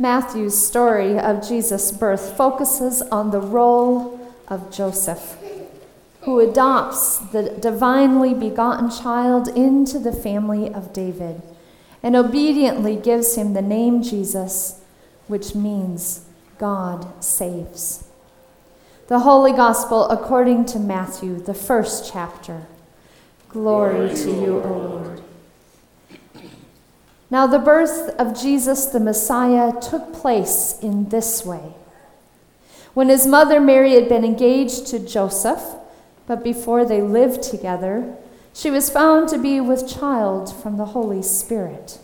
Matthew's story of Jesus' birth focuses on the role of Joseph, who adopts the divinely begotten child into the family of David and obediently gives him the name Jesus, which means God saves. The Holy Gospel according to Matthew, the first chapter. Glory to you, O Lord. Now the birth of Jesus the Messiah took place in this way. When his mother Mary had been engaged to Joseph, but before they lived together, she was found to be with child from the Holy Spirit.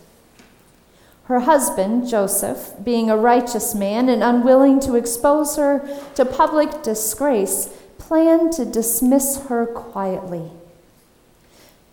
Her husband, Joseph, being a righteous man and unwilling to expose her to public disgrace, planned to dismiss her quietly.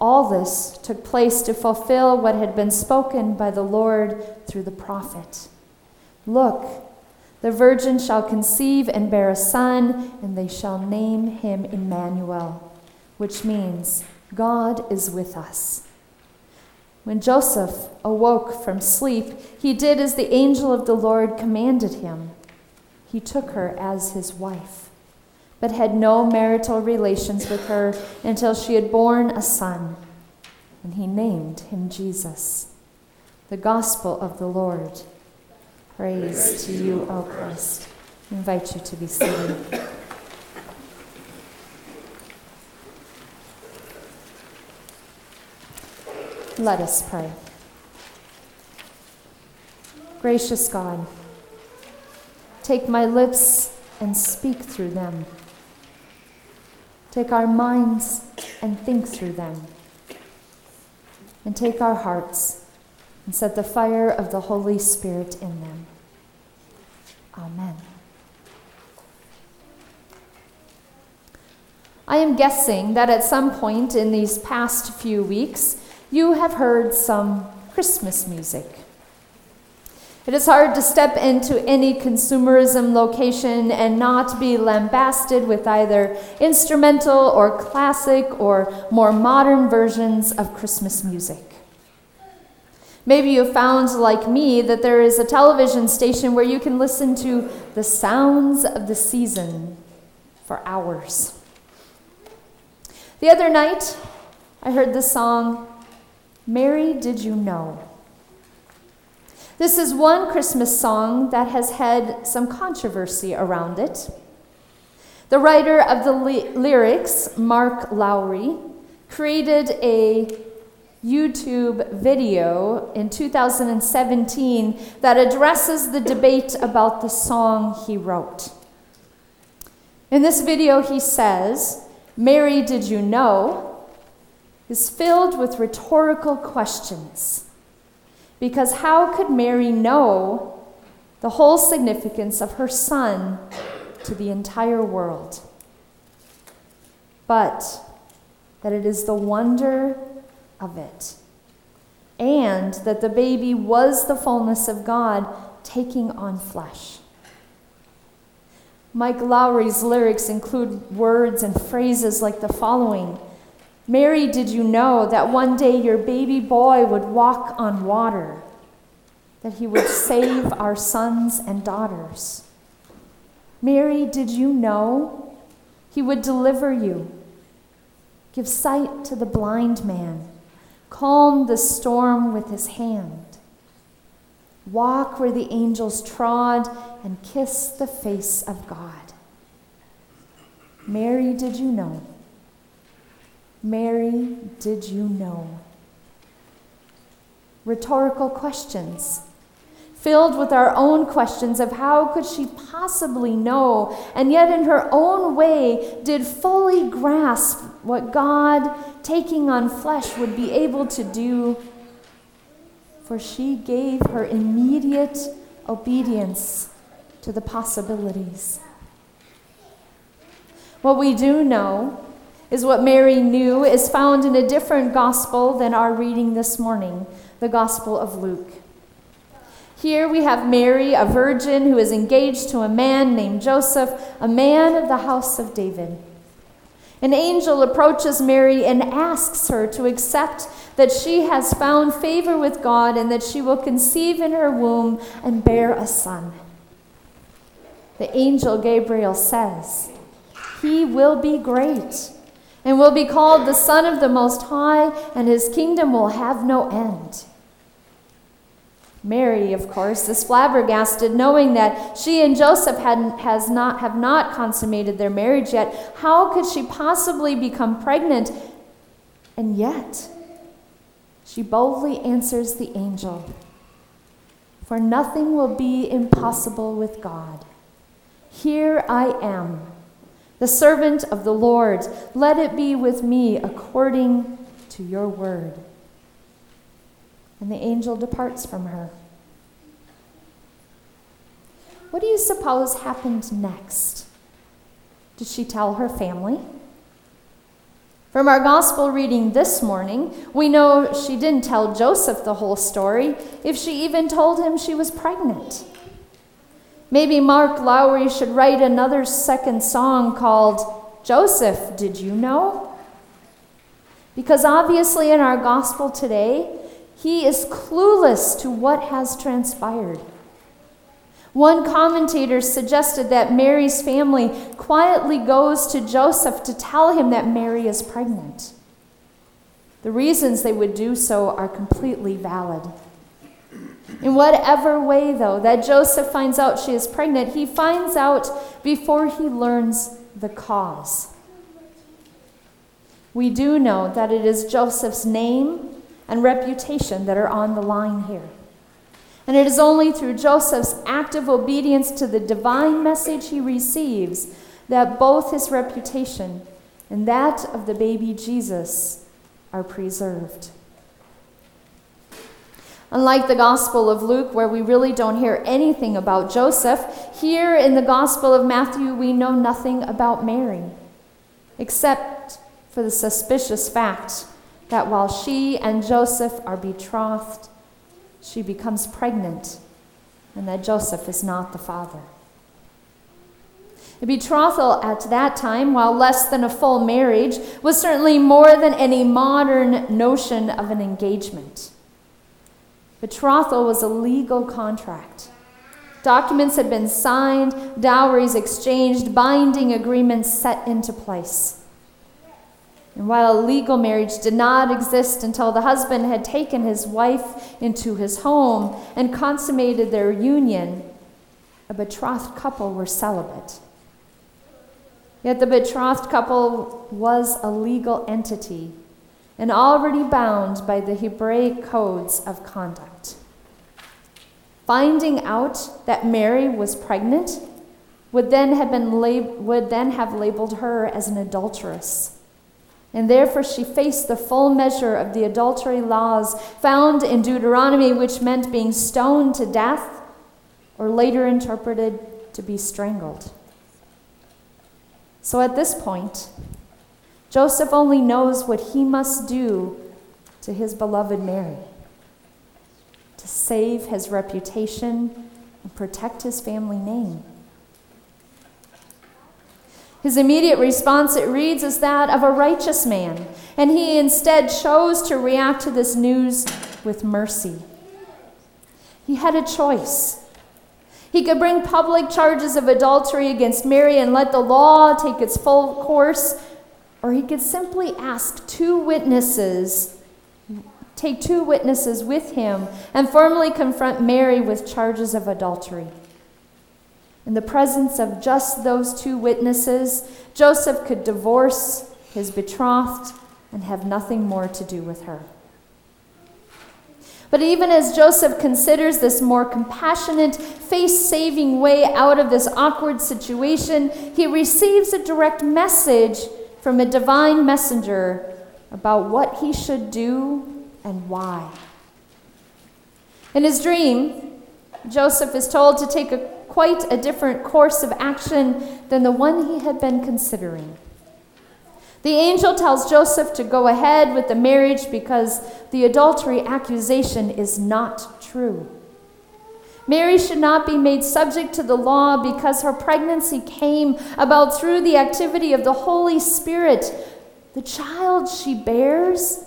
All this took place to fulfill what had been spoken by the Lord through the prophet. "Look, the virgin shall conceive and bear a son, and they shall name him Emmanuel," which means God is with us. When Joseph awoke from sleep, he did as the angel of the Lord commanded him. He took her as his wife, but had no marital relations with her until she had borne a son, and he named him Jesus. The Gospel of the Lord. Praise to you, O Christ. I invite you to be seated. Let us pray. Gracious God, take my lips and speak through them. Take our minds and think through them. And take our hearts and set the fire of the Holy Spirit in them. Amen. I am guessing that at some point in these past few weeks, you have heard some Christmas music. It is hard to step into any consumerism location and not be lambasted with either instrumental or classic or more modern versions of Christmas music. Maybe you found, like me, that there is a television station where you can listen to the sounds of the season for hours. The other night, I heard the song, "Mary, Did You Know?" This is one Christmas song that has had some controversy around it. The writer of the lyrics, Mark Lowry, created a YouTube video in 2017 that addresses the debate about the song he wrote. In this video, he says, "Mary, did you know?" is filled with rhetorical questions, because how could Mary know the whole significance of her son to the entire world? But that it is the wonder of it, and that the baby was the fullness of God taking on flesh. Mike Lowry's lyrics include words and phrases like the following: "Mary, did you know that one day your baby boy would walk on water, that he would save our sons and daughters? Mary, did you know he would deliver you, give sight to the blind man, calm the storm with his hand, walk where the angels trod, and kiss the face of God? Mary, did you know? Mary, did you know?" Rhetorical questions, filled with our own questions of how could she possibly know, and yet in her own way did fully grasp what God, taking on flesh, would be able to do, for she gave her immediate obedience to the possibilities. What we do know is what Mary knew is found in a different gospel than our reading this morning, the Gospel of Luke. Here we have Mary, a virgin who is engaged to a man named Joseph, a man of the house of David. An angel approaches Mary and asks her to accept that she has found favor with God and that she will conceive in her womb and bear a son. The angel Gabriel says, "He will be great and will be called the Son of the Most High, and his kingdom will have no end." Mary, of course, is flabbergasted, knowing that she and Joseph have not consummated their marriage yet. How could she possibly become pregnant? And yet, she boldly answers the angel, "For nothing will be impossible with God. Here I am, the servant of the Lord. Let it be with me according to your word." And the angel departs from her. What do you suppose happened next? Did she tell her family? From our gospel reading this morning, we know she didn't tell Joseph the whole story, if she even told him she was pregnant. Maybe Mark Lowry should write another second song called, "Joseph, Did You Know?" Because obviously in our gospel today, he is clueless to what has transpired. One commentator suggested that Mary's family quietly goes to Joseph to tell him that Mary is pregnant. The reasons they would do so are completely valid. In whatever way, though, that Joseph finds out she is pregnant, he finds out before he learns the cause. We do know that it is Joseph's name and reputation that are on the line here. And it is only through Joseph's active obedience to the divine message he receives that both his reputation and that of the baby Jesus are preserved. Unlike the Gospel of Luke, where we really don't hear anything about Joseph, here in the Gospel of Matthew, we know nothing about Mary, except for the suspicious fact that while she and Joseph are betrothed, she becomes pregnant, and that Joseph is not the father. The betrothal at that time, while less than a full marriage, was certainly more than any modern notion of an engagement. Betrothal was a legal contract. Documents had been signed, dowries exchanged, binding agreements set into place. And while legal marriage did not exist until the husband had taken his wife into his home and consummated their union, a betrothed couple were celibate. Yet the betrothed couple was a legal entity and already bound by the Hebraic codes of conduct. Finding out that Mary was pregnant would then have labeled her as an adulteress. And therefore she faced the full measure of the adultery laws found in Deuteronomy, which meant being stoned to death, or later interpreted to be strangled. So at this point, Joseph only knows what he must do to his beloved Mary to save his reputation and protect his family name. His immediate response, it reads, is that of a righteous man, and he instead chose to react to this news with mercy. He had a choice. He could bring public charges of adultery against Mary and let the law take its full course, or he could simply take two witnesses with him and formally confront Mary with charges of adultery. In the presence of just those two witnesses, Joseph could divorce his betrothed and have nothing more to do with her. But even as Joseph considers this more compassionate, face-saving way out of this awkward situation, he receives a direct message from a divine messenger about what he should do and why. In his dream, Joseph is told to take quite a different course of action than the one he had been considering. The angel tells Joseph to go ahead with the marriage because the adultery accusation is not true. Mary should not be made subject to the law because her pregnancy came about through the activity of the Holy Spirit. The child she bears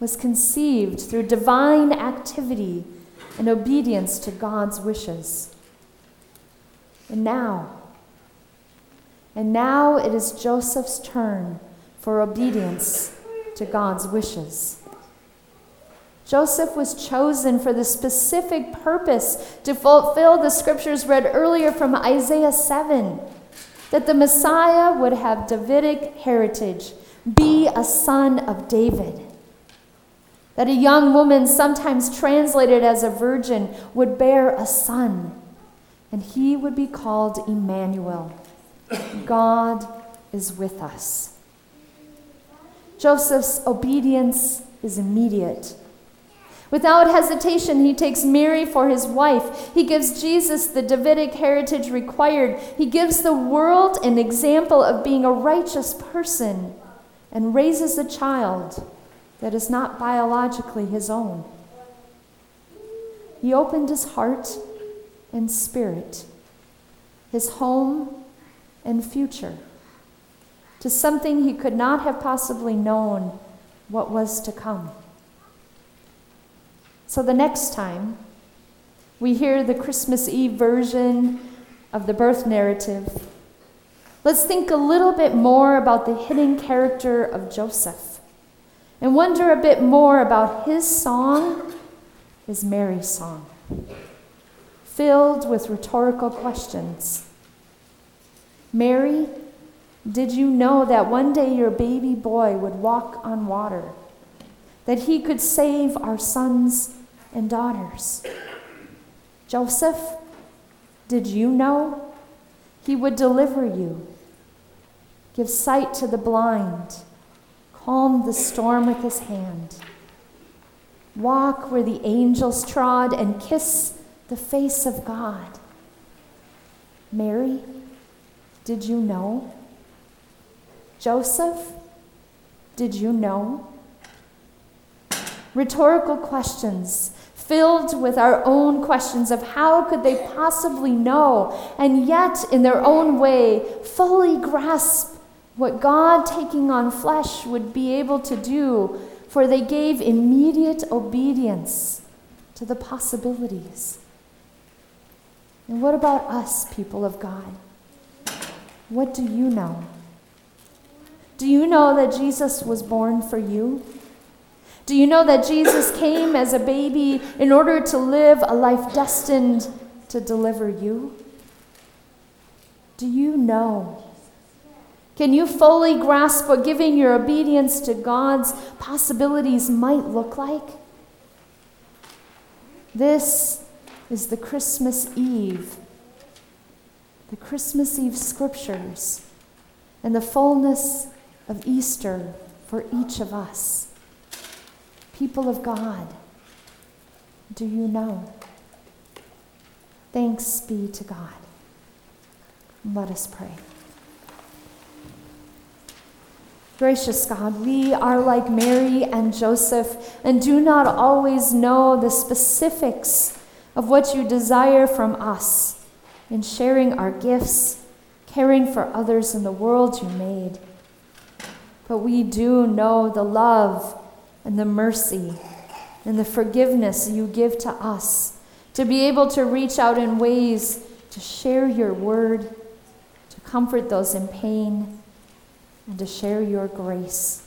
was conceived through divine activity and obedience to God's wishes. And now it is Joseph's turn for obedience to God's wishes. Joseph was chosen for the specific purpose to fulfill the scriptures read earlier from Isaiah 7, that the Messiah would have Davidic heritage, be a son of David. That a young woman, sometimes translated as a virgin, would bear a son, and he would be called Emmanuel. God is with us. Joseph's obedience is immediate. Without hesitation, he takes Mary for his wife. He gives Jesus the Davidic heritage required. He gives the world an example of being a righteous person and raises a child that is not biologically his own. He opened his heart and spirit, his home and future, to something he could not have possibly known what was to come. So the next time we hear the Christmas Eve version of the birth narrative, let's think a little bit more about the hidden character of Joseph and wonder a bit more about his song, his Mary's song, filled with rhetorical questions. Mary, did you know that one day your baby boy would walk on water, that he could save our sons and daughters? Joseph, did you know he would deliver you, give sight to the blind, calm the storm with his hand, walk where the angels trod, and kiss the face of God? Mary, did you know? Joseph, did you know? Rhetorical questions filled with our own questions of how could they possibly know, and yet in their own way fully grasp what God taking on flesh would be able to do, for they gave immediate obedience to the possibilities. And what about us, people of God? What do you know? Do you know that Jesus was born for you? Do you know that Jesus came as a baby in order to live a life destined to deliver you? Do you know? Can you fully grasp what giving your obedience to God's possibilities might look like? This is the Christmas Eve scriptures, and the fullness of Easter for each of us. People of God, do you know? Thanks be to God. Let us pray. Gracious God, we are like Mary and Joseph and do not always know the specifics of what you desire from us in sharing our gifts, caring for others in the world you made. But we do know the love and the mercy and the forgiveness you give to us to be able to reach out in ways to share your word, to comfort those in pain, and to share your grace.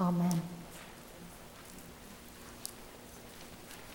Amen.